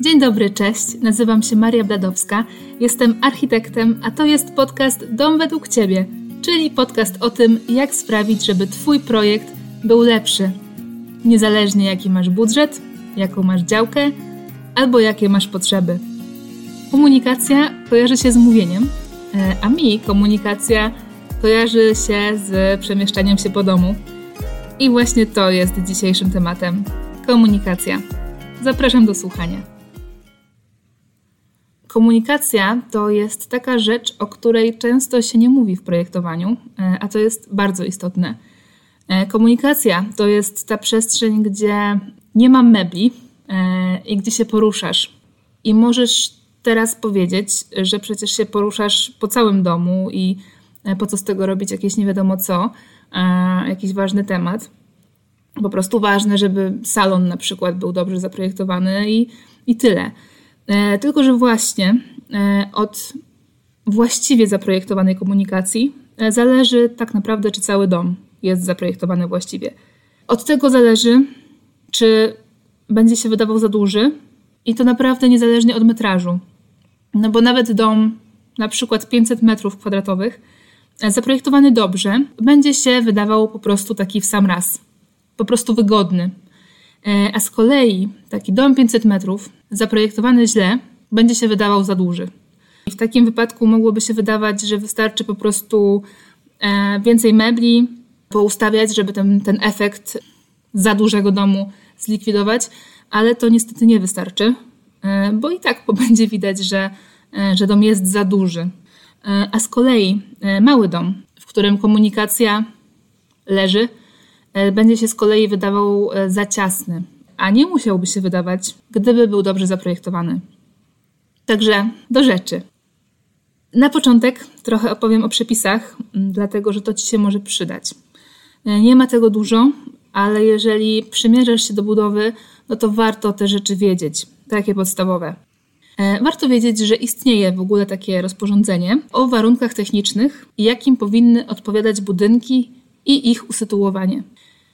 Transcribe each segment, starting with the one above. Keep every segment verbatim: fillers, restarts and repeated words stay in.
Dzień dobry, cześć, nazywam się Maria Bladowska, jestem architektem, a to jest podcast Dom Według Ciebie, czyli podcast o tym, jak sprawić, żeby Twój projekt był lepszy. Niezależnie jaki masz budżet, jaką masz działkę, albo jakie masz potrzeby. Komunikacja kojarzy się z mówieniem, a mi komunikacja kojarzy się z przemieszczaniem się po domu. I właśnie to jest dzisiejszym tematem. Komunikacja. Zapraszam do słuchania. Komunikacja to jest taka rzecz, o której często się nie mówi w projektowaniu, a to jest bardzo istotne. Komunikacja to jest ta przestrzeń, gdzie nie ma mebli i gdzie się poruszasz. I możesz teraz powiedzieć, że przecież się poruszasz po całym domu i po co z tego robić jakieś nie wiadomo co, jakiś ważny temat. Po prostu ważne, żeby salon na przykład był dobrze zaprojektowany i, i tyle. Tylko, że właśnie od właściwie zaprojektowanej komunikacji zależy tak naprawdę, czy cały dom jest zaprojektowany właściwie. Od tego zależy, czy będzie się wydawał za duży i to naprawdę niezależnie od metrażu. No bo nawet dom na przykład pięćset metrów kwadratowych zaprojektowany dobrze będzie się wydawał po prostu taki w sam raz. Po prostu wygodny. A z kolei taki dom pięćset metrów zaprojektowany źle będzie się wydawał za duży. I w takim wypadku mogłoby się wydawać, że wystarczy po prostu więcej mebli poustawiać, żeby ten, ten efekt za dużego domu zlikwidować, ale to niestety nie wystarczy, bo i tak będzie widać, że, że dom jest za duży. A z kolei mały dom, w którym komunikacja leży, będzie się z kolei wydawał za ciasny, a nie musiałby się wydawać, gdyby był dobrze zaprojektowany. Także do rzeczy. Na początek trochę opowiem o przepisach, dlatego że to Ci się może przydać. Nie ma tego dużo, ale jeżeli przymierzasz się do budowy, no to warto te rzeczy wiedzieć, takie podstawowe. Warto wiedzieć, że istnieje w ogóle takie rozporządzenie o warunkach technicznych, jakim powinny odpowiadać budynki i ich usytuowanie.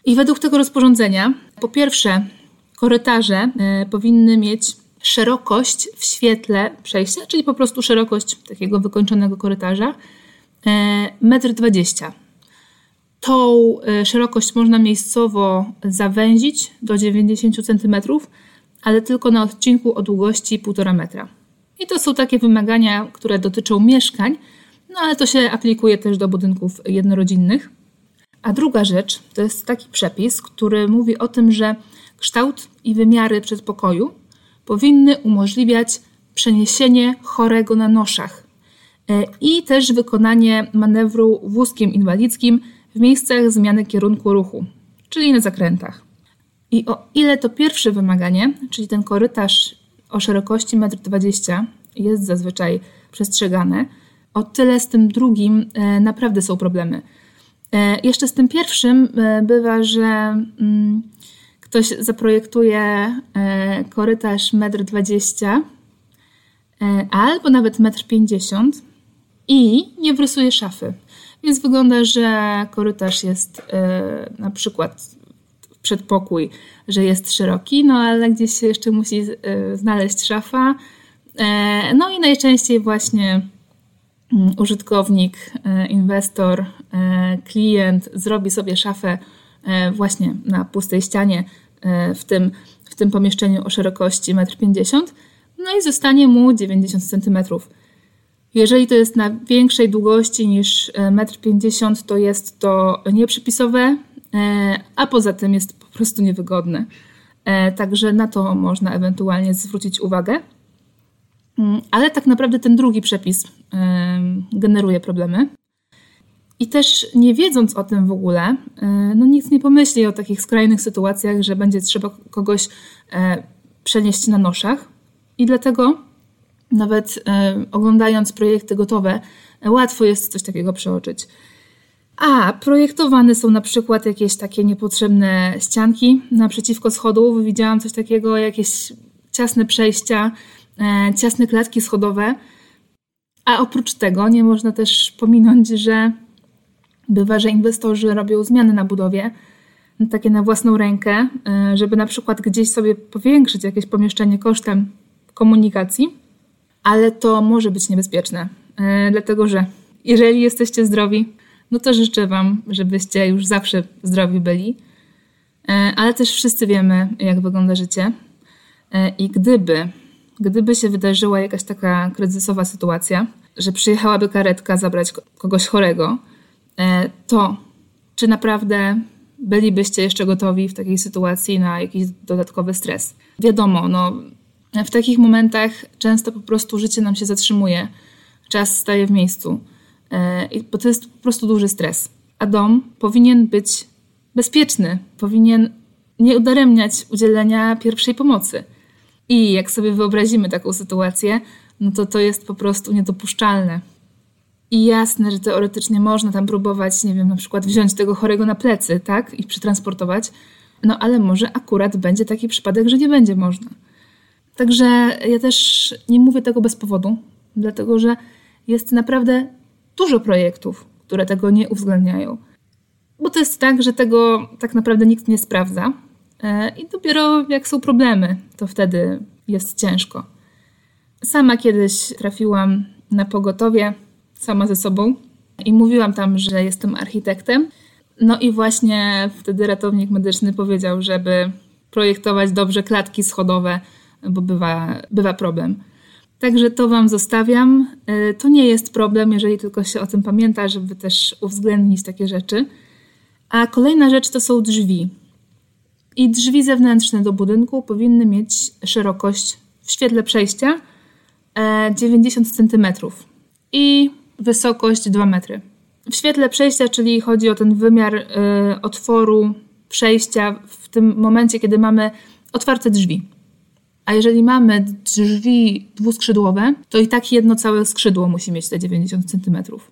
I według tego rozporządzenia, po pierwsze, korytarze y, powinny mieć szerokość w świetle przejścia, czyli po prostu szerokość takiego wykończonego korytarza, y, metr dwadzieścia. Tą y, szerokość można miejscowo zawęzić do dziewięćdziesiąt centymetrów, ale tylko na odcinku o długości półtora metra. I to są takie wymagania, które dotyczą mieszkań, no ale to się aplikuje też do budynków jednorodzinnych. A druga rzecz to jest taki przepis, który mówi o tym, że kształt i wymiary przedpokoju powinny umożliwiać przeniesienie chorego na noszach i też wykonanie manewru wózkiem inwalidzkim w miejscach zmiany kierunku ruchu, czyli na zakrętach. I o ile to pierwsze wymaganie, czyli ten korytarz o szerokości metr dwadzieścia jest zazwyczaj przestrzegane, o tyle z tym drugim naprawdę są problemy. Jeszcze z tym pierwszym bywa, że ktoś zaprojektuje korytarz metr dwadzieścia albo nawet metr pięćdziesiąt i nie wrysuje szafy. Więc wygląda, że korytarz jest na przykład w przedpokój, że jest szeroki, no ale gdzieś się jeszcze musi znaleźć szafa. No i najczęściej właśnie użytkownik, inwestor, klient zrobi sobie szafę właśnie na pustej ścianie w tym, w tym pomieszczeniu o szerokości metr pięćdziesiąt, no i zostanie mu dziewięćdziesiąt centymetrów. Jeżeli to jest na większej długości niż metr pięćdziesiąt, to jest to nieprzepisowe, a poza tym jest po prostu niewygodne. Także na to można ewentualnie zwrócić uwagę. Ale tak naprawdę ten drugi przepis yy, generuje problemy. I też nie wiedząc o tym w ogóle, yy, no nikt nie pomyśli o takich skrajnych sytuacjach, że będzie trzeba kogoś yy, przenieść na noszach. I dlatego nawet yy, oglądając projekty gotowe, yy, łatwo jest coś takiego przeoczyć. A projektowane są na przykład jakieś takie niepotrzebne ścianki naprzeciwko schodów. Widziałam coś takiego, jakieś ciasne przejścia, ciasne klatki schodowe, a oprócz tego nie można też pominąć, że bywa, że inwestorzy robią zmiany na budowie, takie na własną rękę, żeby na przykład gdzieś sobie powiększyć jakieś pomieszczenie kosztem komunikacji, ale to może być niebezpieczne, yy, dlatego że jeżeli jesteście zdrowi, no to życzę Wam, żebyście już zawsze zdrowi byli, yy, ale też wszyscy wiemy, jak wygląda życie yy, i gdyby, gdyby się wydarzyła jakaś taka kryzysowa sytuacja, że przyjechałaby karetka zabrać kogoś chorego, yy, to czy naprawdę bylibyście jeszcze gotowi w takiej sytuacji na jakiś dodatkowy stres? Wiadomo, no, w takich momentach często po prostu życie nam się zatrzymuje, czas staje w miejscu, yy, bo to jest po prostu duży stres. A dom powinien być bezpieczny, powinien nie udaremniać udzielenia pierwszej pomocy. I jak sobie wyobrazimy taką sytuację, no to to jest po prostu niedopuszczalne. I jasne, że teoretycznie można tam próbować, nie wiem, na przykład wziąć tego chorego na plecy, tak? I przetransportować. No ale może akurat będzie taki przypadek, że nie będzie można. Także ja też nie mówię tego bez powodu, dlatego że jest naprawdę dużo projektów, które tego nie uwzględniają. Bo to jest tak, że tego tak naprawdę nikt nie sprawdza. I dopiero jak są problemy, to wtedy jest ciężko. Sama kiedyś trafiłam na pogotowie, sama ze sobą i mówiłam tam, że jestem architektem. No i właśnie wtedy ratownik medyczny powiedział, żeby projektować dobrze klatki schodowe, bo bywa, bywa problem. Także to Wam zostawiam. To nie jest problem, jeżeli tylko się o tym pamięta, żeby też uwzględnić takie rzeczy. A kolejna rzecz to są drzwi. I drzwi zewnętrzne do budynku powinny mieć szerokość w świetle przejścia dziewięćdziesiąt centymetrów i wysokość dwa metry. W świetle przejścia, czyli chodzi o ten wymiar y, otworu przejścia w tym momencie, kiedy mamy otwarte drzwi. A jeżeli mamy drzwi dwuskrzydłowe, to i tak jedno całe skrzydło musi mieć te dziewięćdziesiąt centymetrów.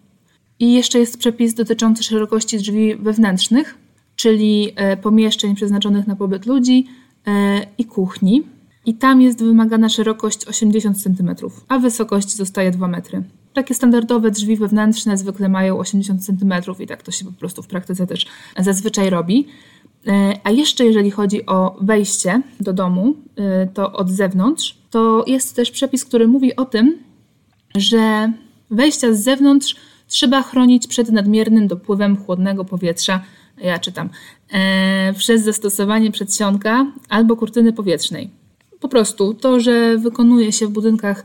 I jeszcze jest przepis dotyczący szerokości drzwi wewnętrznych, czyli y, pomieszczeń przeznaczonych na pobyt ludzi y, i kuchni. I tam jest wymagana szerokość osiemdziesiąt centymetrów, a wysokość zostaje dwa metry. Takie standardowe drzwi wewnętrzne zwykle mają osiemdziesiąt centymetrów i tak to się po prostu w praktyce też zazwyczaj robi. A jeszcze jeżeli chodzi o wejście do domu, to od zewnątrz, to jest też przepis, który mówi o tym, że wejścia z zewnątrz trzeba chronić przed nadmiernym dopływem chłodnego powietrza, ja czytam, przez zastosowanie przedsionka albo kurtyny powietrznej. Po prostu to, że wykonuje się w budynkach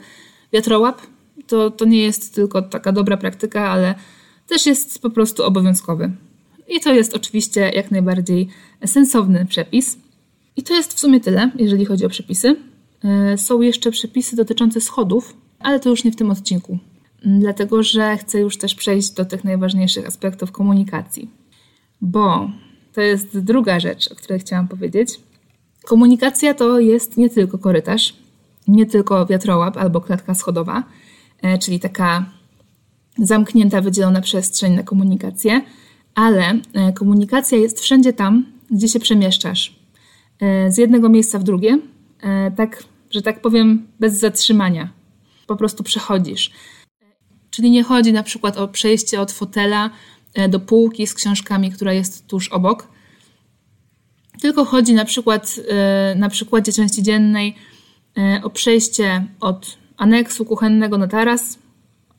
wiatrołap, To, to nie jest tylko taka dobra praktyka, ale też jest po prostu obowiązkowy. I to jest oczywiście jak najbardziej sensowny przepis. I to jest w sumie tyle, jeżeli chodzi o przepisy. Są jeszcze przepisy dotyczące schodów, ale to już nie w tym odcinku. Dlatego, że chcę już też przejść do tych najważniejszych aspektów komunikacji. Bo to jest druga rzecz, o której chciałam powiedzieć. Komunikacja to jest nie tylko korytarz, nie tylko wiatrołap albo klatka schodowa, czyli taka zamknięta, wydzielona przestrzeń na komunikację, ale komunikacja jest wszędzie tam, gdzie się przemieszczasz. Z jednego miejsca w drugie, tak, że tak powiem, bez zatrzymania. Po prostu przechodzisz. Czyli nie chodzi na przykład o przejście od fotela do półki z książkami, która jest tuż obok, tylko chodzi na przykład na przykładzie części dziennej o przejście od aneksu kuchennego na taras,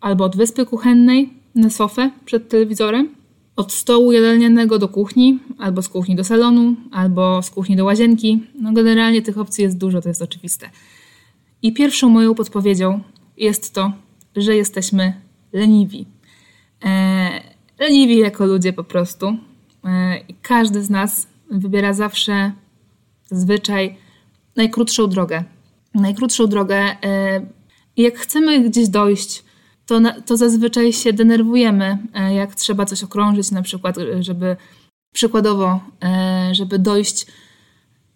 albo od wyspy kuchennej na sofę przed telewizorem, od stołu jadalnianego do kuchni, albo z kuchni do salonu, albo z kuchni do łazienki. No generalnie tych opcji jest dużo, to jest oczywiste. I pierwszą moją podpowiedzią jest to, że jesteśmy leniwi. Eee, leniwi jako ludzie po prostu. Eee, i każdy z nas wybiera zawsze zazwyczaj najkrótszą drogę. Najkrótszą drogę eee, I jak chcemy gdzieś dojść, to, na, to zazwyczaj się denerwujemy, jak trzeba coś okrążyć, na przykład, żeby przykładowo, żeby dojść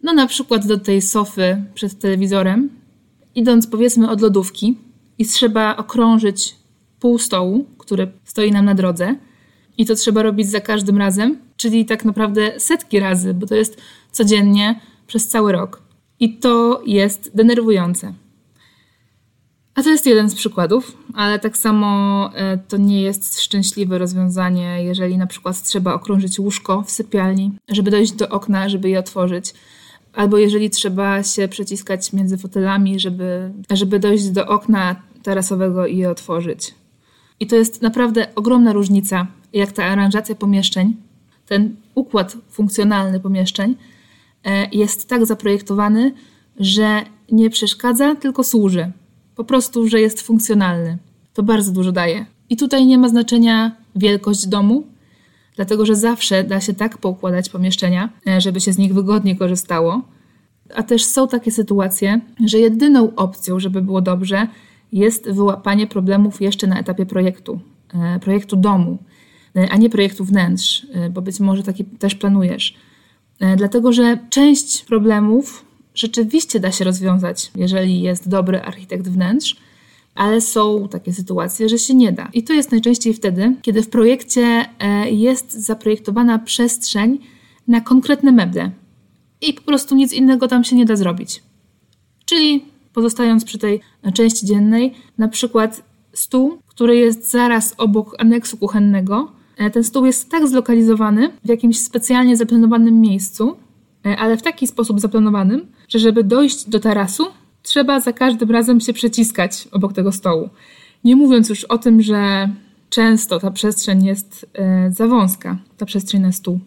no na przykład do tej sofy przed telewizorem, idąc powiedzmy od lodówki i trzeba okrążyć pół stołu, który stoi nam na drodze i to trzeba robić za każdym razem, czyli tak naprawdę setki razy, bo to jest codziennie przez cały rok i to jest denerwujące. A to jest jeden z przykładów, ale tak samo to nie jest szczęśliwe rozwiązanie, jeżeli na przykład trzeba okrążyć łóżko w sypialni, żeby dojść do okna, żeby je otworzyć, Albo jeżeli trzeba się przeciskać między fotelami, żeby, żeby dojść do okna tarasowego i je otworzyć. I to jest naprawdę ogromna różnica, jak ta aranżacja pomieszczeń, ten układ funkcjonalny pomieszczeń jest tak zaprojektowany, że nie przeszkadza, tylko służy. Po prostu, że jest funkcjonalny. To bardzo dużo daje. I tutaj nie ma znaczenia wielkość domu, dlatego że zawsze da się tak poukładać pomieszczenia, żeby się z nich wygodnie korzystało. A też są takie sytuacje, że jedyną opcją, żeby było dobrze, jest wyłapanie problemów jeszcze na etapie projektu, projektu domu, a nie projektu wnętrz, bo być może taki też planujesz. Dlatego że część problemów rzeczywiście da się rozwiązać, jeżeli jest dobry architekt wnętrz, ale są takie sytuacje, że się nie da. I to jest najczęściej wtedy, kiedy w projekcie jest zaprojektowana przestrzeń na konkretne meble i po prostu nic innego tam się nie da zrobić. Czyli pozostając przy tej części dziennej, na przykład stół, który jest zaraz obok aneksu kuchennego. Ten stół jest tak zlokalizowany w jakimś specjalnie zaplanowanym miejscu, ale w taki sposób zaplanowanym, że żeby dojść do tarasu, trzeba za każdym razem się przeciskać obok tego stołu. Nie mówiąc już o tym, że często ta przestrzeń jest za wąska, ta przestrzeń na stół.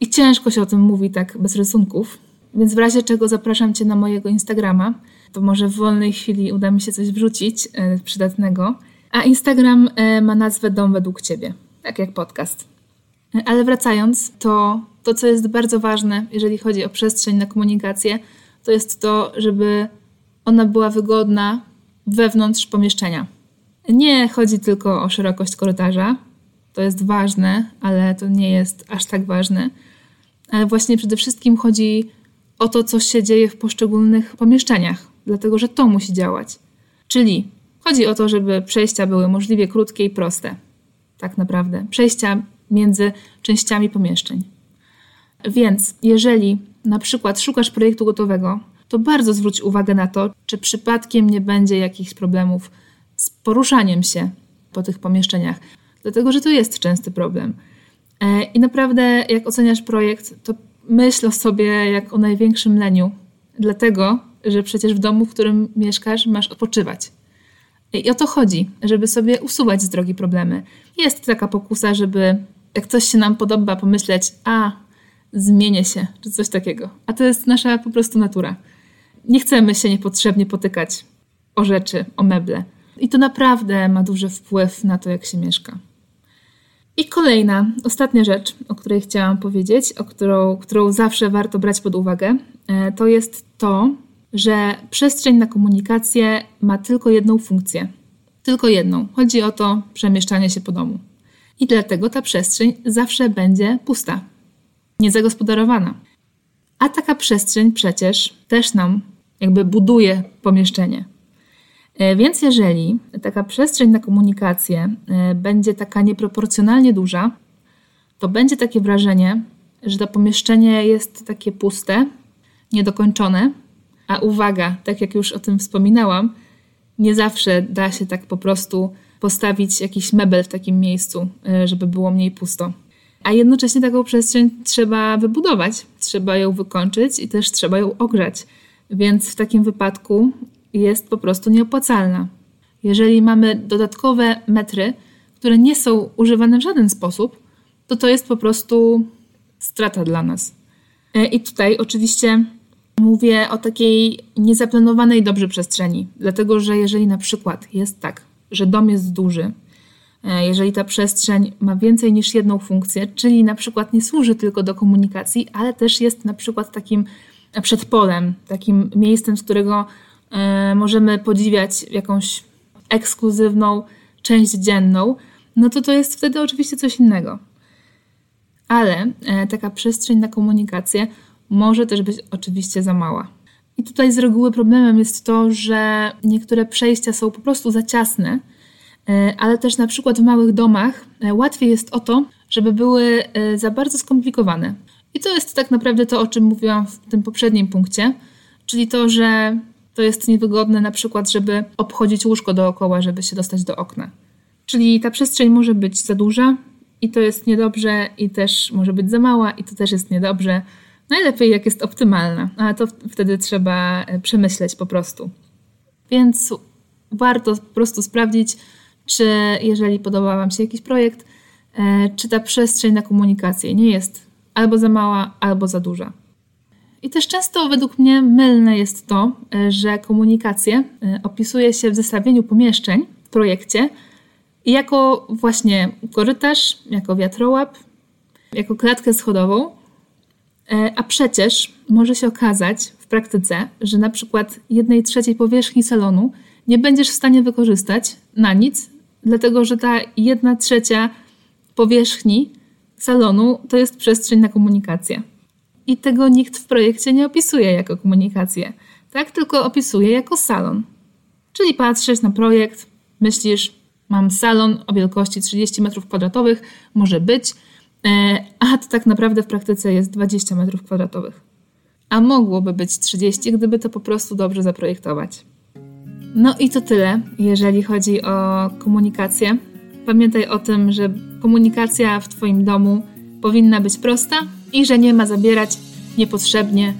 I ciężko się o tym mówi tak bez rysunków, więc w razie czego zapraszam Cię na mojego Instagrama, to może w wolnej chwili uda mi się coś wrzucić przydatnego. A Instagram ma nazwę Dom Według Ciebie, tak jak podcast. Ale wracając, to to, co jest bardzo ważne, jeżeli chodzi o przestrzeń na komunikację, to jest to, żeby ona była wygodna wewnątrz pomieszczenia. Nie chodzi tylko o szerokość korytarza, to jest ważne, ale to nie jest aż tak ważne. Ale właśnie przede wszystkim chodzi o to, co się dzieje w poszczególnych pomieszczeniach, dlatego że to musi działać. Czyli chodzi o to, żeby przejścia były możliwie krótkie i proste, tak naprawdę. Przejścia między częściami pomieszczeń. Więc jeżeli na przykład szukasz projektu gotowego, to bardzo zwróć uwagę na to, czy przypadkiem nie będzie jakichś problemów z poruszaniem się po tych pomieszczeniach, dlatego że to jest częsty problem. I naprawdę jak oceniasz projekt, to myśl o sobie jak o największym leniu, dlatego że przecież w domu, w którym mieszkasz, masz odpoczywać. I o to chodzi, żeby sobie usuwać z drogi problemy. Jest taka pokusa, żeby jak coś się nam podoba, pomyśleć, a zmienię się, czy coś takiego. A to jest nasza po prostu natura. Nie chcemy się niepotrzebnie potykać o rzeczy, o meble. I to naprawdę ma duży wpływ na to, jak się mieszka. I kolejna, ostatnia rzecz, o której chciałam powiedzieć, o którą, którą zawsze warto brać pod uwagę, to jest to, że przestrzeń na komunikację ma tylko jedną funkcję. Tylko jedną. Chodzi o to przemieszczanie się po domu. I dlatego ta przestrzeń zawsze będzie pusta, niezagospodarowana. A taka przestrzeń przecież też nam jakby buduje pomieszczenie. Więc jeżeli taka przestrzeń na komunikację będzie taka nieproporcjonalnie duża, to będzie takie wrażenie, że to pomieszczenie jest takie puste, niedokończone. A uwaga, tak jak już o tym wspominałam, nie zawsze da się tak po prostu postawić jakiś mebel w takim miejscu, żeby było mniej pusto. A jednocześnie taką przestrzeń trzeba wybudować, trzeba ją wykończyć i też trzeba ją ogrzać. Więc w takim wypadku jest po prostu nieopłacalna. Jeżeli mamy dodatkowe metry, które nie są używane w żaden sposób, to to jest po prostu strata dla nas. I tutaj oczywiście mówię o takiej niezaplanowanej dobrze przestrzeni, dlatego że jeżeli na przykład jest tak, że dom jest duży, jeżeli ta przestrzeń ma więcej niż jedną funkcję, czyli na przykład nie służy tylko do komunikacji, ale też jest na przykład takim przedpolem, takim miejscem, z którego możemy podziwiać jakąś ekskluzywną część dzienną, no to to jest wtedy oczywiście coś innego. Ale taka przestrzeń na komunikację może też być oczywiście za mała. I tutaj z reguły problemem jest to, że niektóre przejścia są po prostu za ciasne, ale też na przykład w małych domach łatwiej jest o to, żeby były za bardzo skomplikowane. I to jest tak naprawdę to, o czym mówiłam w tym poprzednim punkcie, czyli to, że to jest niewygodne na przykład, żeby obchodzić łóżko dookoła, żeby się dostać do okna. Czyli ta przestrzeń może być za duża i to jest niedobrze, i też może być za mała i to też jest niedobrze. Najlepiej jak jest optymalna, a to wtedy trzeba przemyśleć po prostu. Więc warto po prostu sprawdzić, czy jeżeli podoba Wam się jakiś projekt, czy ta przestrzeń na komunikację nie jest albo za mała, albo za duża. I też często według mnie mylne jest to, że komunikację opisuje się w zestawieniu pomieszczeń w projekcie jako właśnie korytarz, jako wiatrołap, jako klatkę schodową, a przecież może się okazać w praktyce, że na przykład jednej trzeciej powierzchni salonu nie będziesz w stanie wykorzystać na nic, dlatego że ta jedna trzecia powierzchni salonu to jest przestrzeń na komunikację. I tego nikt w projekcie nie opisuje jako komunikację, tak? Tylko opisuje jako salon. Czyli patrzysz na projekt, myślisz, mam salon o wielkości trzydzieści metrów kwadratowych, może być, a to tak naprawdę w praktyce jest dwadzieścia metrów kwadratowych. A mogłoby być trzydzieści, gdyby to po prostu dobrze zaprojektować. No i to tyle, jeżeli chodzi o komunikację. Pamiętaj o tym, że komunikacja w Twoim domu powinna być prosta i że nie ma zabierać niepotrzebnie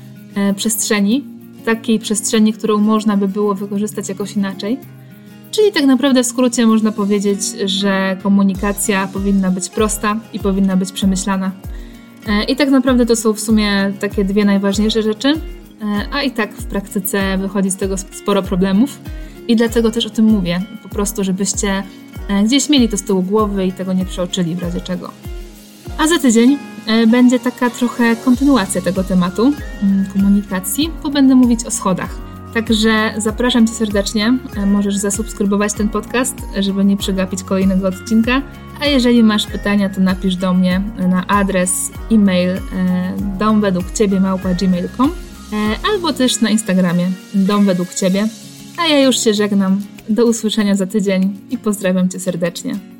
przestrzeni, takiej przestrzeni, którą można by było wykorzystać jakoś inaczej. Czyli tak naprawdę w skrócie można powiedzieć, że komunikacja powinna być prosta i powinna być przemyślana. I tak naprawdę to są w sumie takie dwie najważniejsze rzeczy, a i tak w praktyce wychodzi z tego sporo problemów i dlatego też o tym mówię, po prostu żebyście gdzieś mieli to z tyłu głowy i tego nie przeoczyli w razie czego. A za tydzień będzie taka trochę kontynuacja tego tematu komunikacji, bo będę mówić o schodach. Także zapraszam Cię serdecznie, możesz zasubskrybować ten podcast, żeby nie przegapić kolejnego odcinka, a jeżeli masz pytania, to napisz do mnie na adres e-mail domwedługciebie małpa gmail kropka com albo też na Instagramie domwedługciebie, a ja już się żegnam, do usłyszenia za tydzień i pozdrawiam Cię serdecznie.